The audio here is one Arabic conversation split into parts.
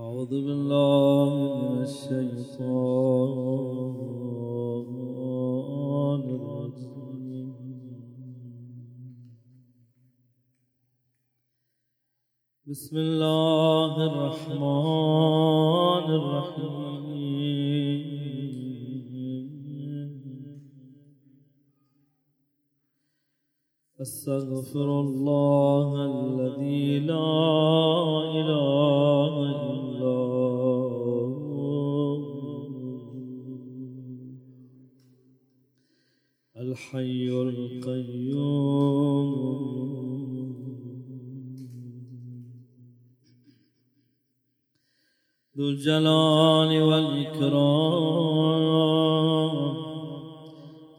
أعوذ بالله من الشيطان الرجيم. بسم الله الرحمن الرحيم. أستغفر الله الذي لا إله إلا الحي القيوم ذو الجلال والإكرام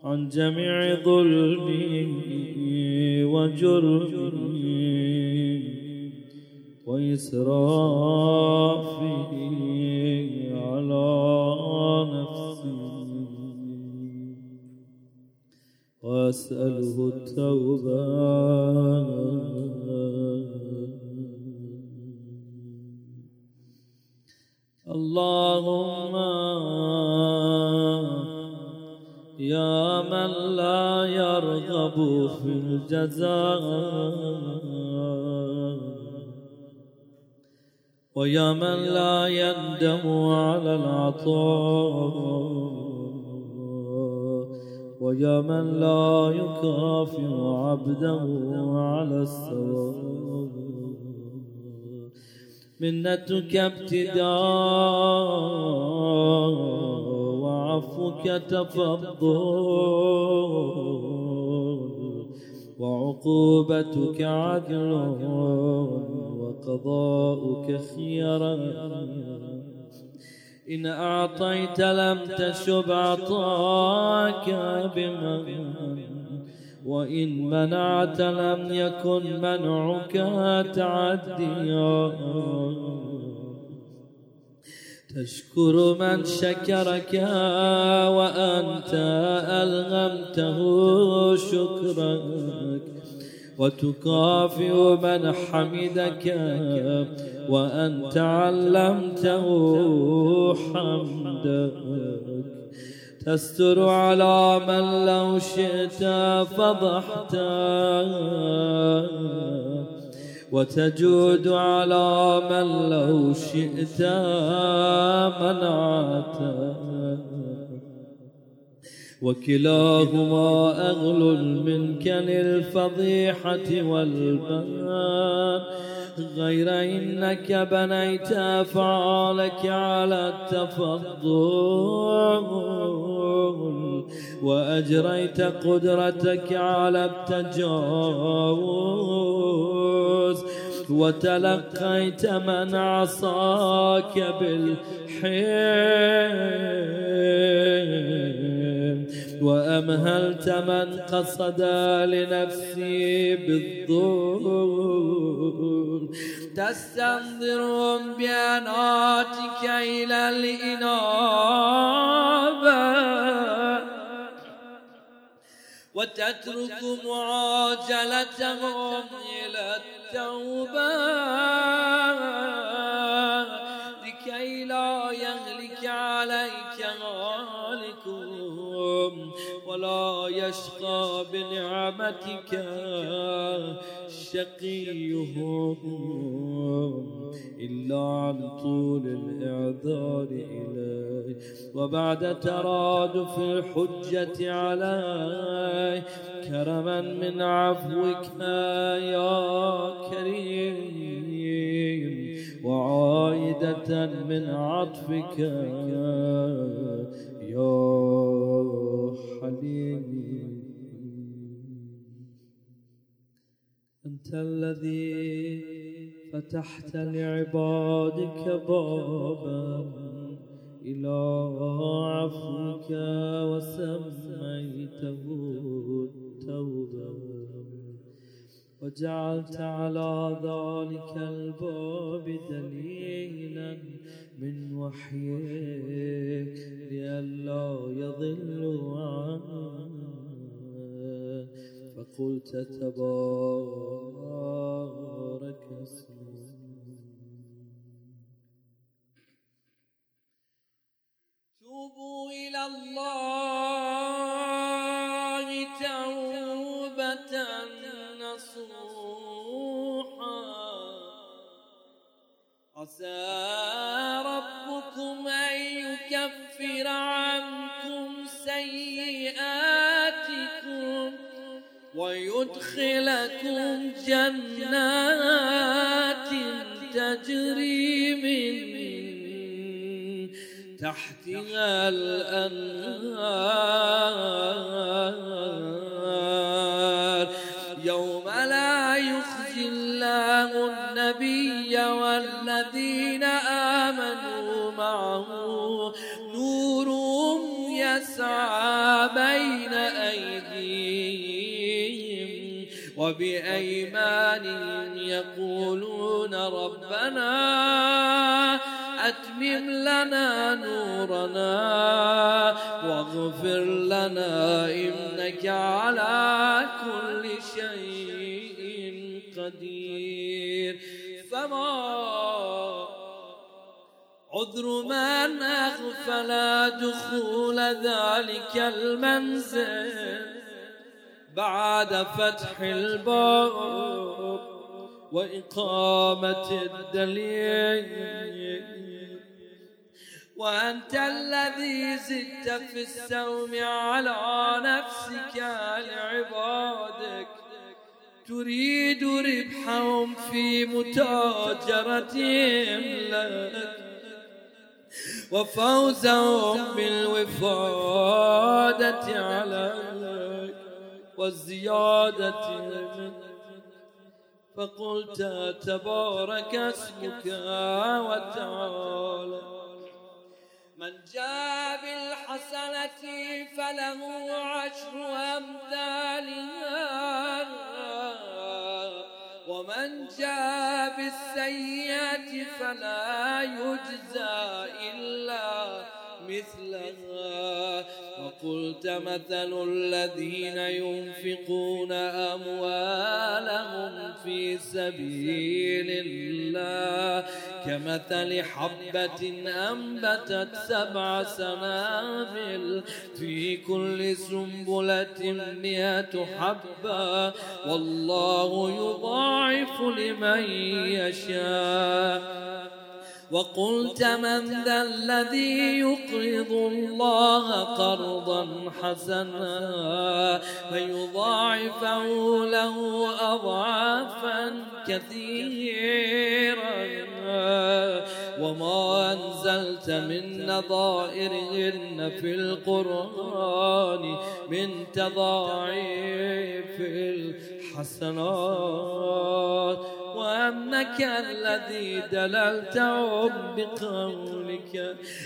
عن جميع ظلمه وجرمه وإسرافه على نفسه، وأسأله التوبة اللهم يا من لا يرغب في الجزاء ويا من لا يندم على العطاء ويا من لا يكافئ عبده على السواء، منتك ابتداء وعفوك تفضل وعقوبتك عدل وقضاؤك خيرا. إن أعطيت لم تشب عطاك بمن، وإن منعت لم يكن منعك تعديا. تشكر من شكرك وأنت ألغمته شكرك، وتكافئ من حمدك وأنت علمته حمدك. تستر على من لو شئت فضحته، وتجود على من لو شئت منعته، وكلاهما أغلل منك للفضيحة والبنان. غير إنك بنيت أفعالك على التفضل، وأجريت قدرتك على التجاوز، وتلقيت من عصاك بالحلم، وأمهلت من قصد لنفسي بالضر. تستنظرهم بأنعاتك إلى الإنابة، وتترك معاجلتهم إلى التوبة، لكي لا يهلك عليك هالكهم ولا يشقى بنعمتك شقيهم، إلا عن طول الإعذار إليه وبعد ترادف الحجة عليه كرما من عفوك يا كريم، وعائدة من عطفك يا حليم. أنت الذي فتحت لعبادك بابا إلى عفوك وسميته التوبة، وجعلت على ذلك الباب دليلا من وحيك لئلا يضل عنك. فقلت تبارك اسمك إلى الله توبة نصوحا عسى ربكم أن يكفر عنكم سيئاتكم ويدخلكم جنات تجري من تحتها الأنهار يوم لا يخزي الله النبي والذين آمنوا معه نورهم يسعى بين أيديهم وبأيمانهم يقولون ربنا أتمم لنا نورنا واغفر لنا إنك على كل شيء قدير. فما عذر من أغفل دخول ذلك المنزل بعد فتح الباب وإقامة الدليل، وأنت الذي زدت في السوم على نفسك لعبادك تريد ربحهم في متاجرتهم لك وفوزهم بالوفادة عليك والزيادة منك، فقلت تبارك اسمك وتعالى من جاء بالحسنة فله عشر أمثالها ومن جاء بالسيئة فلا يجزى إلا مثلها. وقلت مثل الذين ينفقون أموالهم في سبيل الله كمثل حبة أنبتت 7 سنابل في كل سنبلة 100 حبة والله يضاعف لمن يشاء. وقلت من ذا الذي يقرض الله قرضا حسنا فيضاعفه له أضعافا كثيرا وما أنزلت من نظائرهن في القرآن من تضاعف الحسنات، وأنك الذي دللتهم بقولك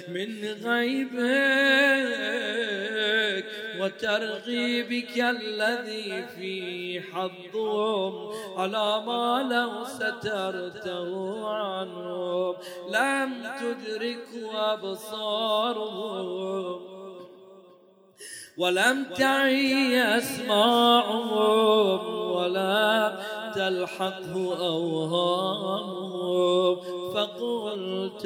من غيبك وترغيبك الذي في حظهم على ما لو سترته عنهم لم تدرك أبصارهم ولم تعي أسماعهم ولا تلحقه أوهامهم، فقلت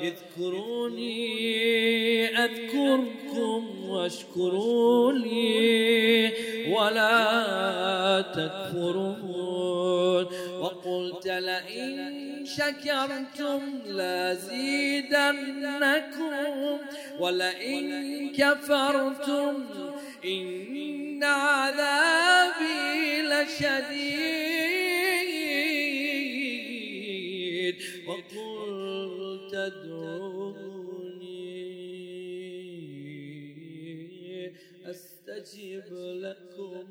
اذكروني أذكركم واشكروني ولا تكفرون. وقلت لئن شكرتم لازيدنكم ولئن كفرتم إن عذابي لشديد. وقلت ادعوني أستجب لكم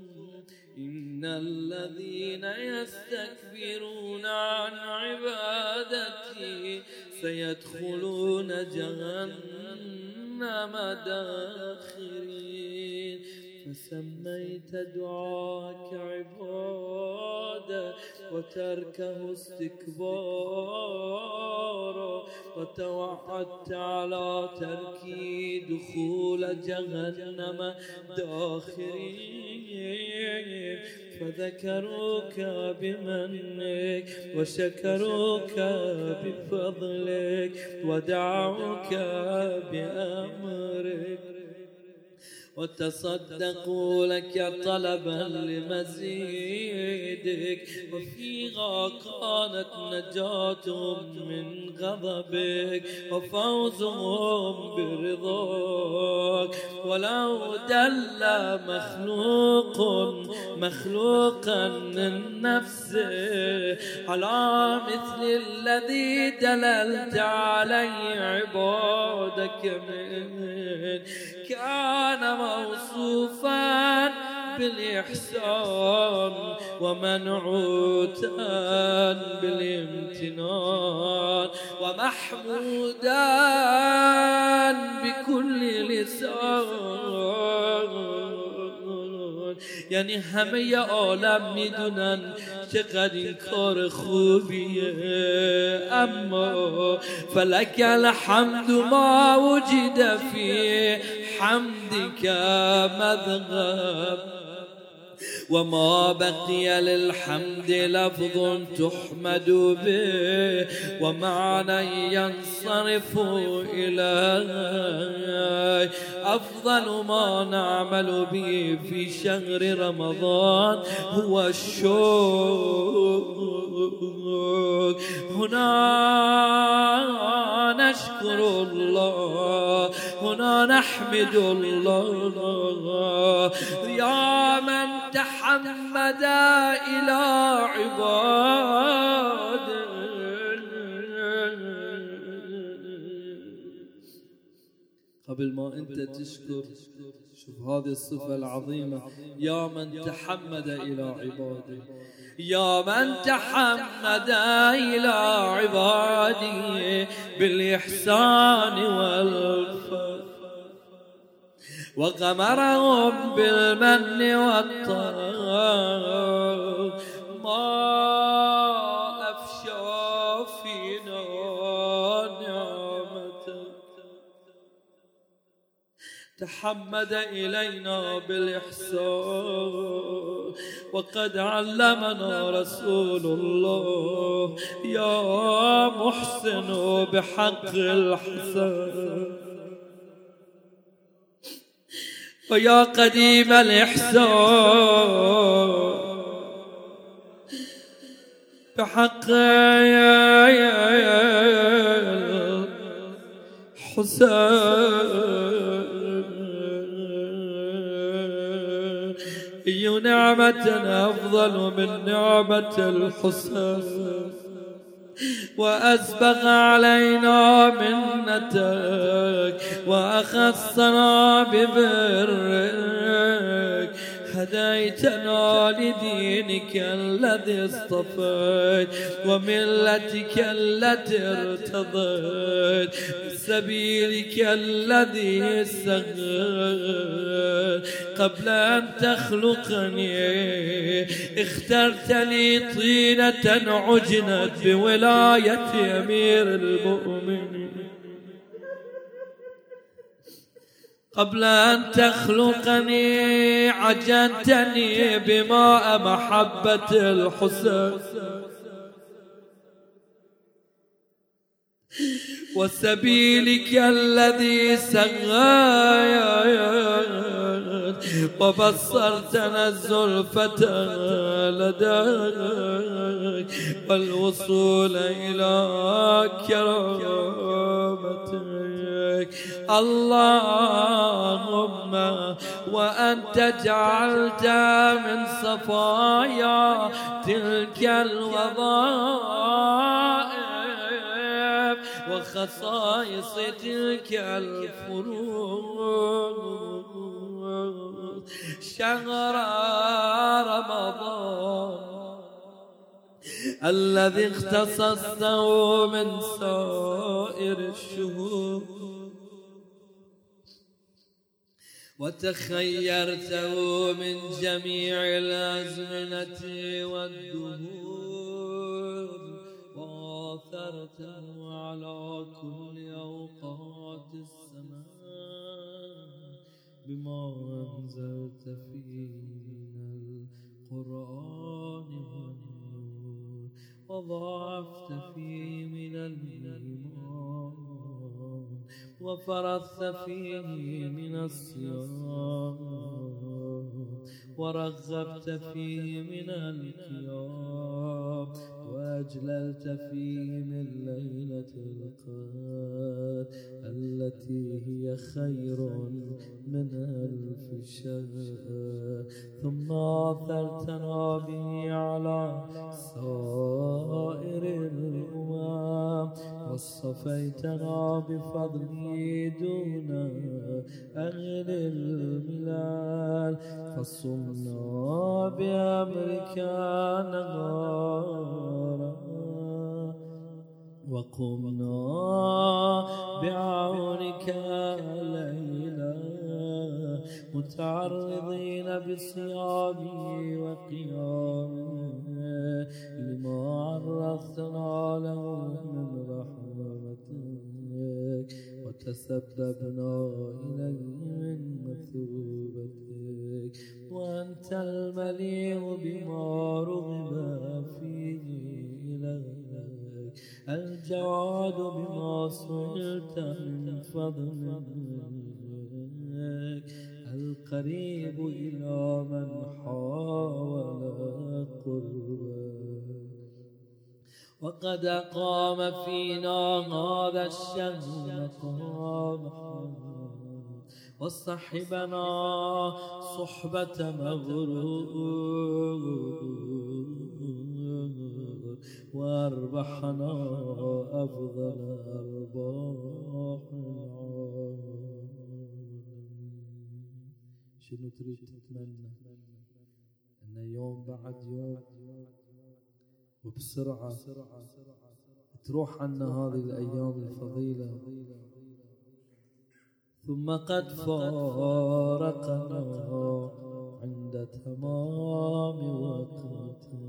إن الذين يستكبرون عن عبادتي سيدخلون جهنم داخرين. فسميت دعاك عبادة وتركه استكبارا وتوعدت على تركي دخول جهنم داخرين. فذكروك بمنك وشكروك بفضلك ودعوك بأمرك وتصدقوا لك طلبا لمزيدك وفيها كانت نجاتهم من غضبك وفوزهم برضاك. ولو دل مخلوقا من نفسه على مثل الذي دللت عليه عبادك منك كان موصوفا بالإحسان ومنعوتا بالامتنان ومحمودا بكل لسان. یعنی همه عالم میدونن چقدر این کار خوبیه، اما فلک الحمد ما وجد فی حمدک مذغب وما بقي للحمد لفظ تحمد به ومعنى ينصرف إليه. أفضل ما نعمل به في شهر رمضان هو الشكر. هنا نشكر الله، هنا نحمد الله. يا من تحمد إلى عباده قبل ما أنت تشكر. شوف هذه الصفة العظيمة، يا من تحمد إلى عباده، يا من تحمد إلى عباده بالإحسان والفضل وغمرهم بالمن والطاعة. ما أفشى فينا نعمتك، تحمد إلينا بالإحسان. وقد علمنا رسول الله يا محسن بحق الحسن ويا قديم الإحسان بحق الحسين. أي نعمة أفضل من نعمة الحسين وأسبغ علينا منتك وأخصنا ببرك. هديتنا لدينك الذي اصطفيت وملتك التي ارتضيت سبيلك الذي سغيت. قبل أن تخلقني اخترت لي طينة عجنت بولاية أمير المؤمنين. قبل أن تخلقني عجنتني بماء محبة الحسين وسبيلك الذي سغيت وبصرتنا الزلفة لديك والوصول إلى كرامتك. اللهم وأنت جعلت من صفايا تلك الوظائف وخصائص تلك الفروض شهر رمضان الذي اختصصته من سائر الشهور وتخيرته من جميع الأزمنة والدهور وآثرته على كل أوقات السماء بما أنزلت فينا القرآن والنور وضعفت فيه من الإيمان وفرضت فيه من الصيام ورغبت فيه من القيام وأجللت فيه من ليلة القدر التي هي خير من ألف شهر ثم آثرتنا به على سائر الأمم وصفيتنا بفضله دون أهل الملل فصمنا بأمرك نغارا وقمنا بعونك ليلا متعرضين بصيامه وقيامه لما عرفتنا له من رحمتك وتسببنا إليه من مثوبتك وأنت المليء بما رغب فيه إليك الجواد بما سئلت من فضلك القريب إلى من حاول قربك وقد أقام فينا هذا الشهر مقامك وصحبنا صحبة مغرور وأربحنا أفضل أرباح. شنو تريد تتمنى أن يوم بعد يوم وبسرعة تروح عنا هذه الأيام الفضيلة ثم قد فارقنا عند تمام وقته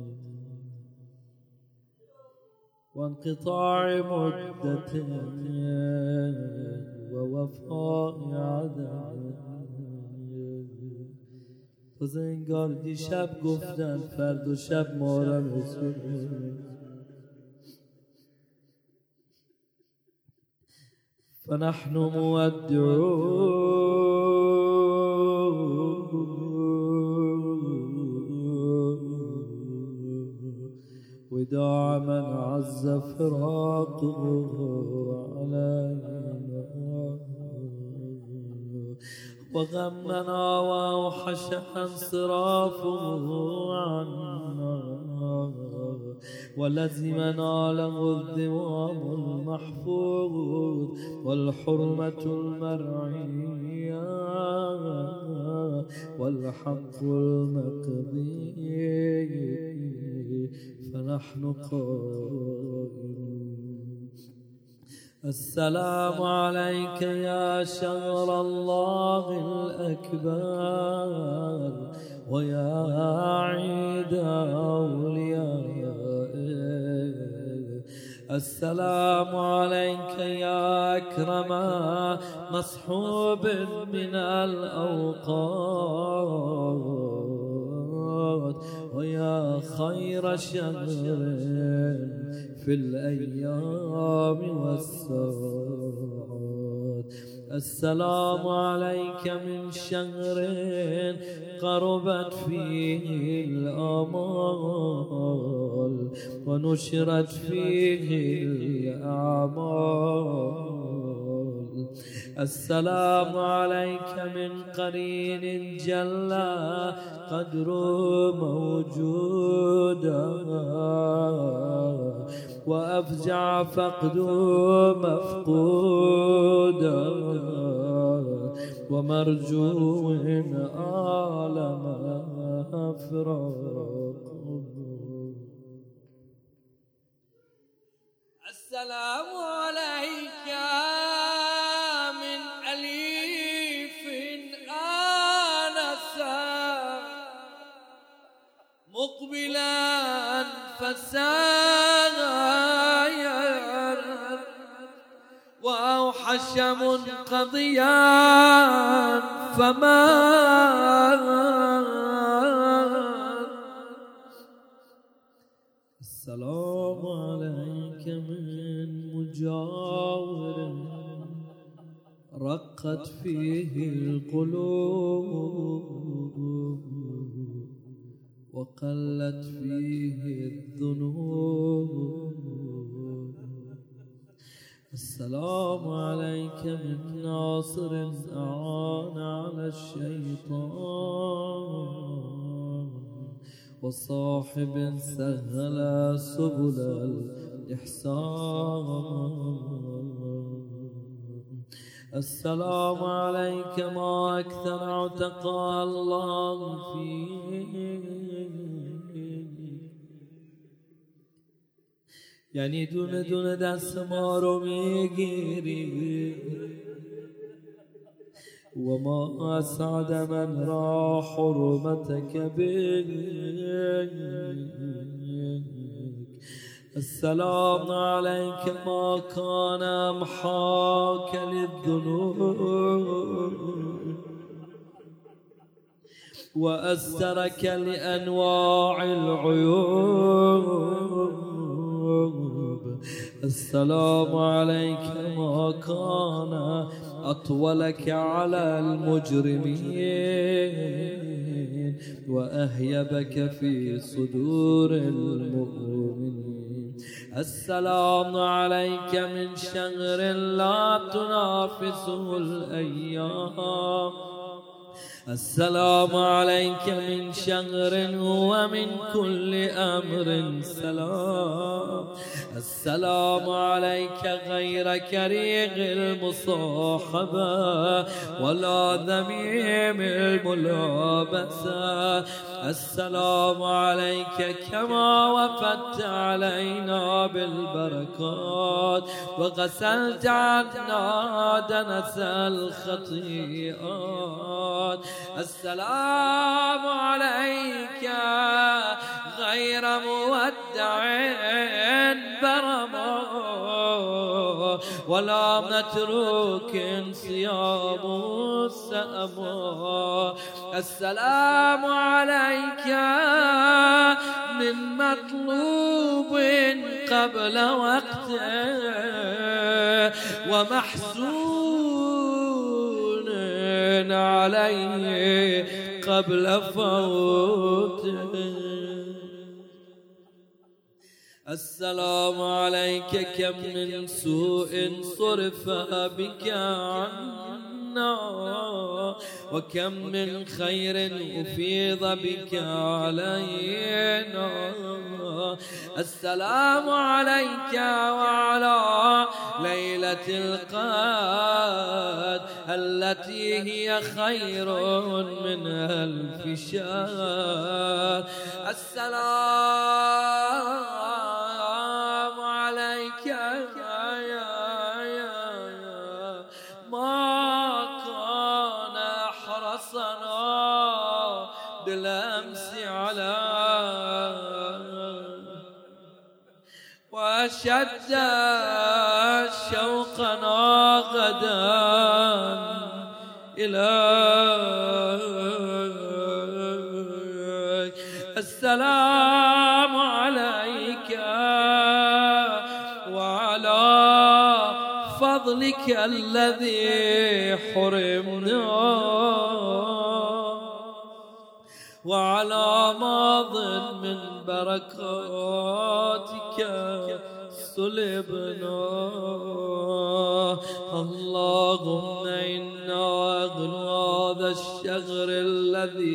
وانقطاع مدته ووفاء عدده بزنگار دیشب گفتن فرد و شب مارم حسن فنحن مودعون وداع من عز فراقه علينا وغمنا وأوحش انصرافه عنا ولزمنا له الدوام المحفوظ والحرمة المرعية والحق المقضي فنحن قائلون. السلام عليك يا شهر الله الأكبر ويا عيد أوليائه. السلام عليك يا أكرم مصحوب من الأوقات ويا خير شهر في الأيام والساعات. السلام عليك من شهر قربت فيه الآمال ونشرت فيه الأعمال. السلام عليك من قرين جل قدره موجودا وأفجع فقده مفقودا ومرجو آلم فراقه. السلام عليك من أليف آنس مقبلا فساير وأوحش منقضيا فما حاضر رقت فيه القلوب وقلت فيه الذنوب. السلام عليك من ناصر أعان على الشيطان وصاحب سهل سبل الإحسان. السلام عليك ما أكثر عتق الله فيه، يعني دون دست ما رو میگیری و ما أسعد من را حرمتك بك. السلام عليك ما كان محاك للذنوب وأسترك لأنواع العيوب. السلام عليك ما كان أطولك على المجرمين وأهيبك في صدور المؤمنين. السلام عليك من شهر لا تنافسه الأيام، السلام عليك من شهر هو من كل أمر سلام. السلام عليك غير كريغ المصاحبة ولا ذميم الملابسة. السلام عليك كما وفدت علينا بالبركات وغسلت عنا دنس الخطيئات. السلام عليك غير مودع برما ولا متروك صيام سأما. السلام عليك من مطلوب قبل وقته ومحزون عليه قبل فوته. السلام عليك كم من سوء صرف بك عنا وكم من خير أفيض بك علينا. السلام عليك وعلى ليلة القدر التي هي خير من ألف شهر. السلام عليك يا ما كان حرصنا بالأمس على وشد شوقنا غدا إليك. السلام عليك وعلى فضلك الذي حرمنا وعلى ماض من بركاتك سلبنا. اللهم إنا أغنى هذا الشهر الذي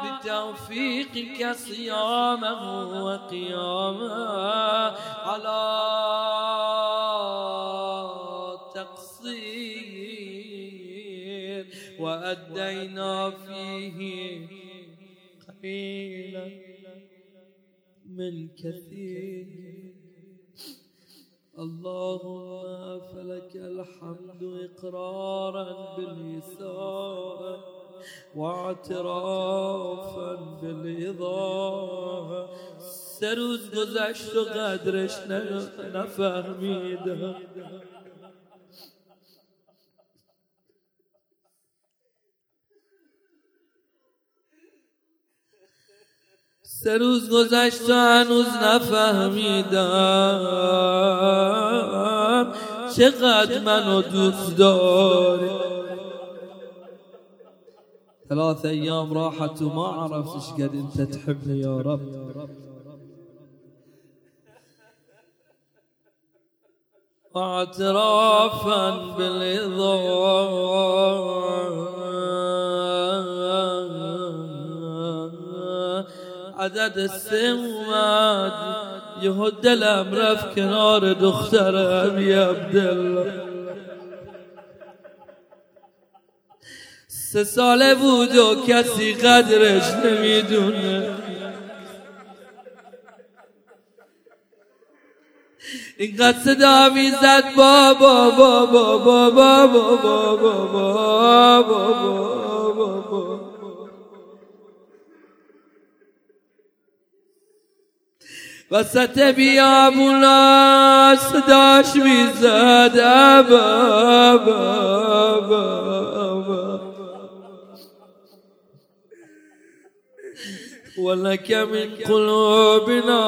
بتوفيقك صيامه وقيامه على تقصير وأدينا فيه قليلا من كثير. اللهم فلك الحمد إقرارا بالإساءة واعترافا بالإضاعة. سه روز گذشت و قدرش نفهمیدم. سه روز گذشت و هنوز نفهمیدم چقدر منو دوست داری. 3 أيام راحت و ما عرفت اشقد انت تحبني يا رب. اعترافا بالإضاءة عدد السمات يهد الأمر في كنار دختر أبي عبد الله. 3 ساله بود و کسی قدرش نمیدونه. اینقدر صدا میزد بابا بابا بابا بابا بابا بابا بابا بابا. وسط بیابونا صداش میزد بابا بابا. ولك من قلوبنا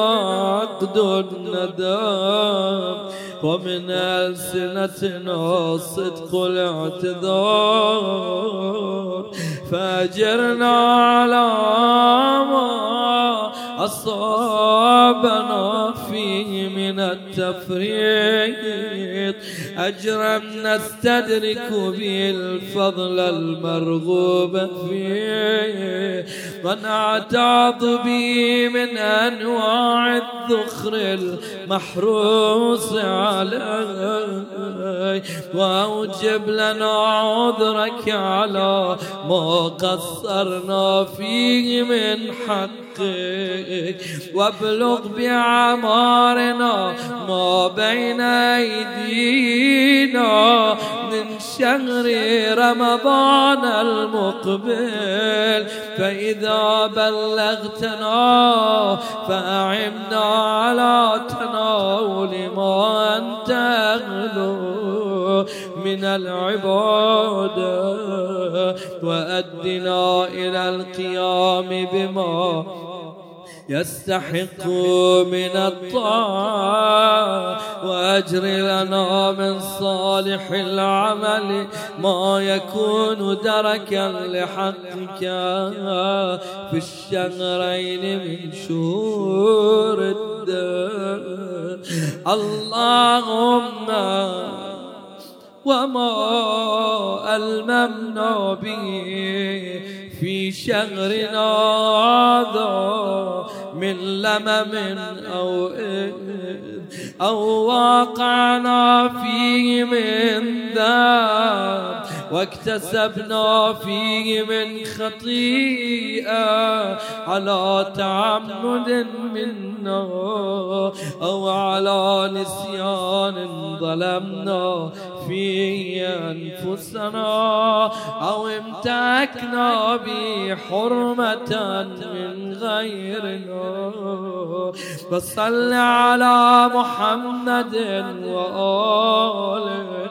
عقد الندم ومن ألسنتنا صدق الاعتذار. فأجرنا على ما أصابنا فيه من التفريط أجرا نستدرك به الفضل المرغوب فيه. ونعتعظ به من أنواع الذخر المحروس عليه. وأوجب لنا عذرك على ما قصرنا فيه من حقك. وابلغ بعمارنا ما بين أيدينا من شهر رمضان المقبل. فإذا بلغتنا فأعمنا على تناول ما أنت أغلو من العبادة. وأدنا إلى القيام بما يستحق من الطاعة. وأجر لنا من صالح العمل ما يكون دركا لحقك في الشهرين من شهور الدهر. اللهم وما ألممنا به في شهرنا هذا من لمم أو إذ أو واقعنا فيه من ذنب واكتسبنا فيه من خطيئة على تعمد منا أو على نسيان ظلمنا في أنفسنا أو امتلكنا بحرمة من غيرنا. فصل على محمد وآله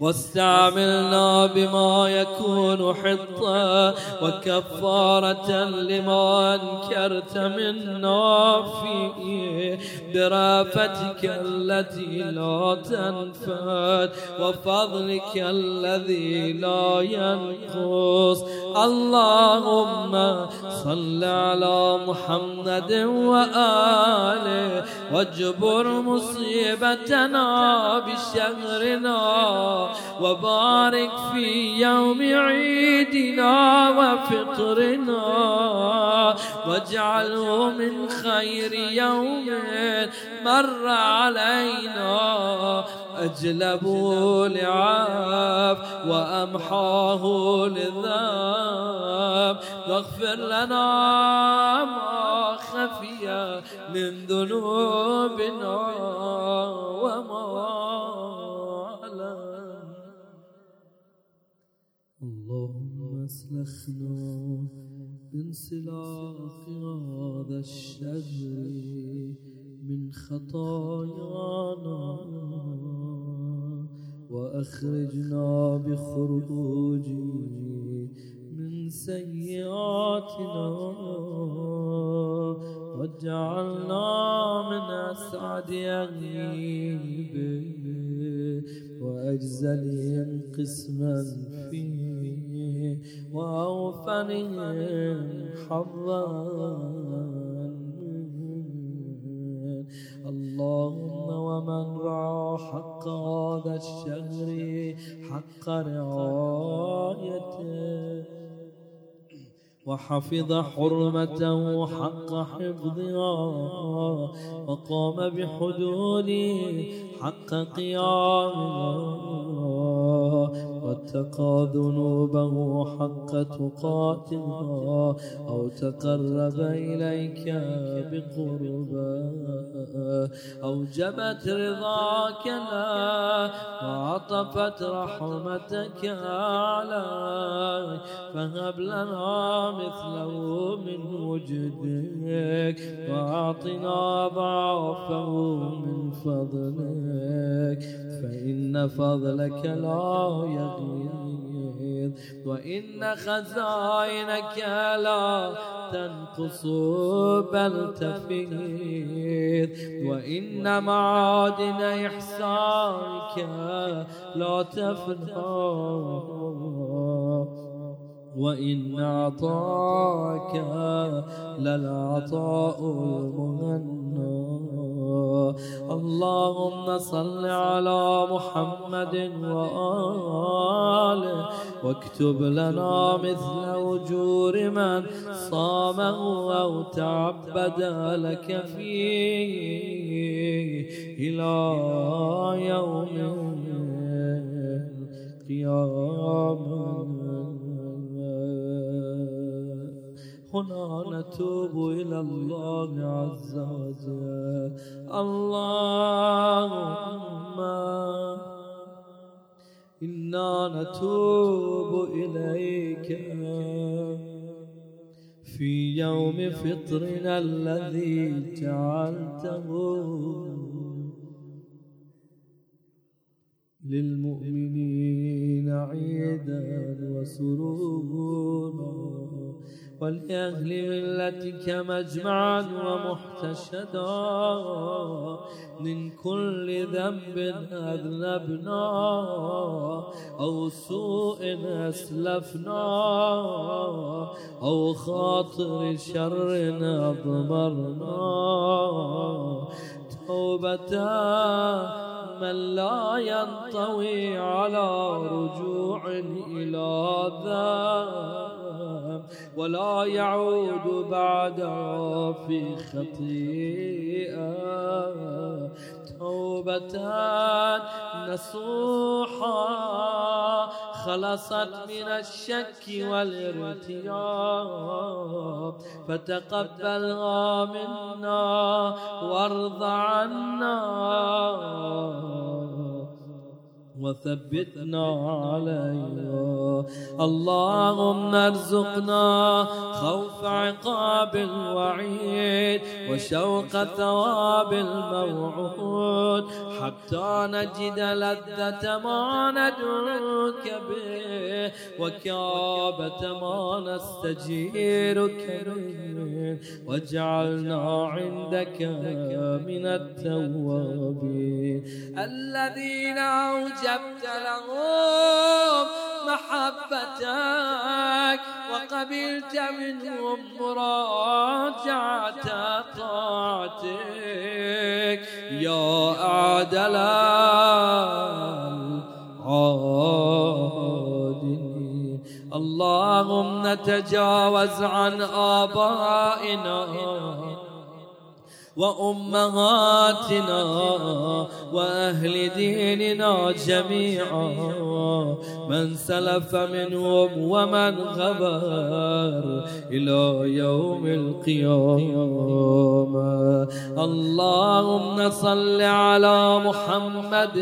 واستعملنا بما يكون حطة وكفارة لما أنكرت منا فيه برافتك التي لا تنفد وفضلك الذي لا ينقص. اللهم صل على محمد وآله واجبر مصيبتنا بشهرنا وبارك في يوم عيدنا وفطرنا واجعله من خير يوم مر علينا أجلبوا لعاف وأمحاه للذنب واغفر لنا ما خفي من ذنوبنا وما علم. اللهم اسلخنا من سلاخ هذا الشجر من خطايانا وأخرجنا بخروجي من سيئاتنا واجعلنا من أسعد أغيابه وأجزلهم قسما فيه وأوفرهم حظا. اللهم ومن رعى حق هذا الشهر حق رعايته وحفظ حرمته حق حفظها وقام بحدوده حق قيامها واتقى ذنوبه حق تقاتها أو تقرب إليك بقربا أوجبت رضاك له وعطفت رحمتك عليه فهب لنا مثله من وجدك وأعطنا ضعفه من فضلك فإن فضلك لا يغيظ وإن خزائنك لا تنقص بل تفيض وإن معادن إحسانك لا تفنى وإن عطاك للعطاء المغنى. اللهم صل على محمد وآله واكتب لنا مثل أجور من صامه أو تعبد لك فيه إلى يوم القيامة. هنا نتوب إلى الله عز وجل. اللهم إنا نتوب إليك في يوم فطرنا الذي جعلته للمؤمنين عيدا وسرورا ولأهل ملتك مجمعا ومحتشدا من كل ذنب أذنبنا أو سوء أسلفنا أو خاطر شر أضمرنا توبة من لا ينطوي على رجوع إلى ذنب ولا يعود بعدها في خطيئة توبة نصوحا خلصت من الشك والارتياب فتقبلها منا وارض عنا وثبتنا عليها. اللهم ارزقنا خوف عقاب الوعيد وشوق ثواب الموعود حتى نجد لذة ما ندعوك به وكابة ما نستجيرك به واجعلنا عندك من التوابين الذين أوجدوا ابتلغوا محبتك وقبلت منهم مراجعة طاعتك يا أعدل العادلين. اللهم نتجاوز عن آبائنا وأمهاتنا وأهل ديننا جميعا من سلف منهم ومن غبر إلى يوم القيامة. اللهم صل على محمد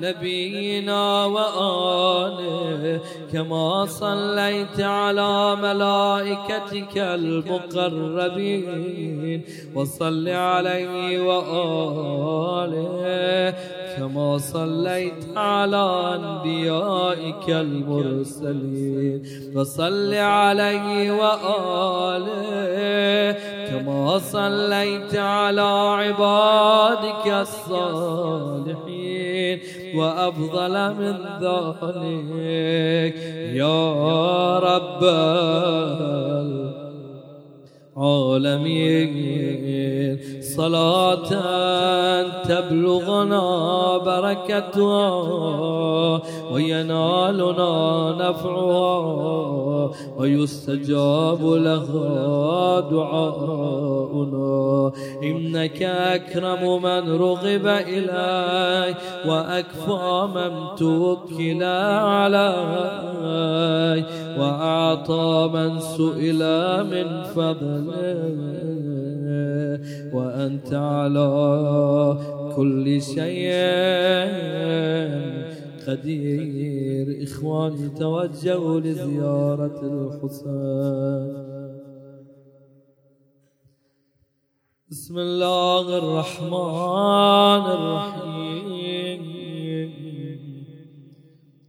نبينا وآله كما صليت على ملائكتك المقربين وصل عليه وآله كما صليت على أنبيائك المرسلين وصل عليه وآله كما صليت على عبادك الصالحين وأفضل من ذلك يا رب عالمين. صلاة تبلغنا بركتها وينالنا نفعها ويستجاب لها دعاؤنا. إنك أكرم من رغب إليك وأكفى من توكل عليك وأعطى من سئل من فضل وأنت على كل شيء قدير. إخواني توجهوا لزيارة الحسين. بسم الله الرحمن الرحيم.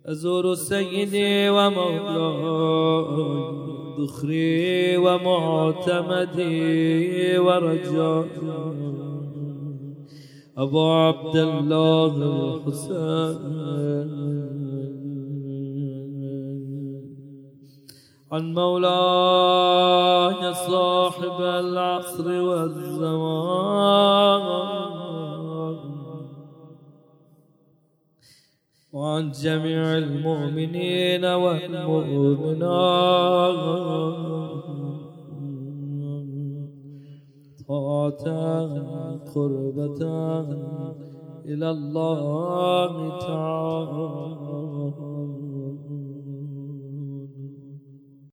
أزور سيدي ومولاي ذخري ومعتمدي ورجائي أبو عبد الله الحسين عن مولاي صاحب العصر والزمان وعن جميع المؤمنين والمؤمنات طاعة قربة إلى الله تعالى.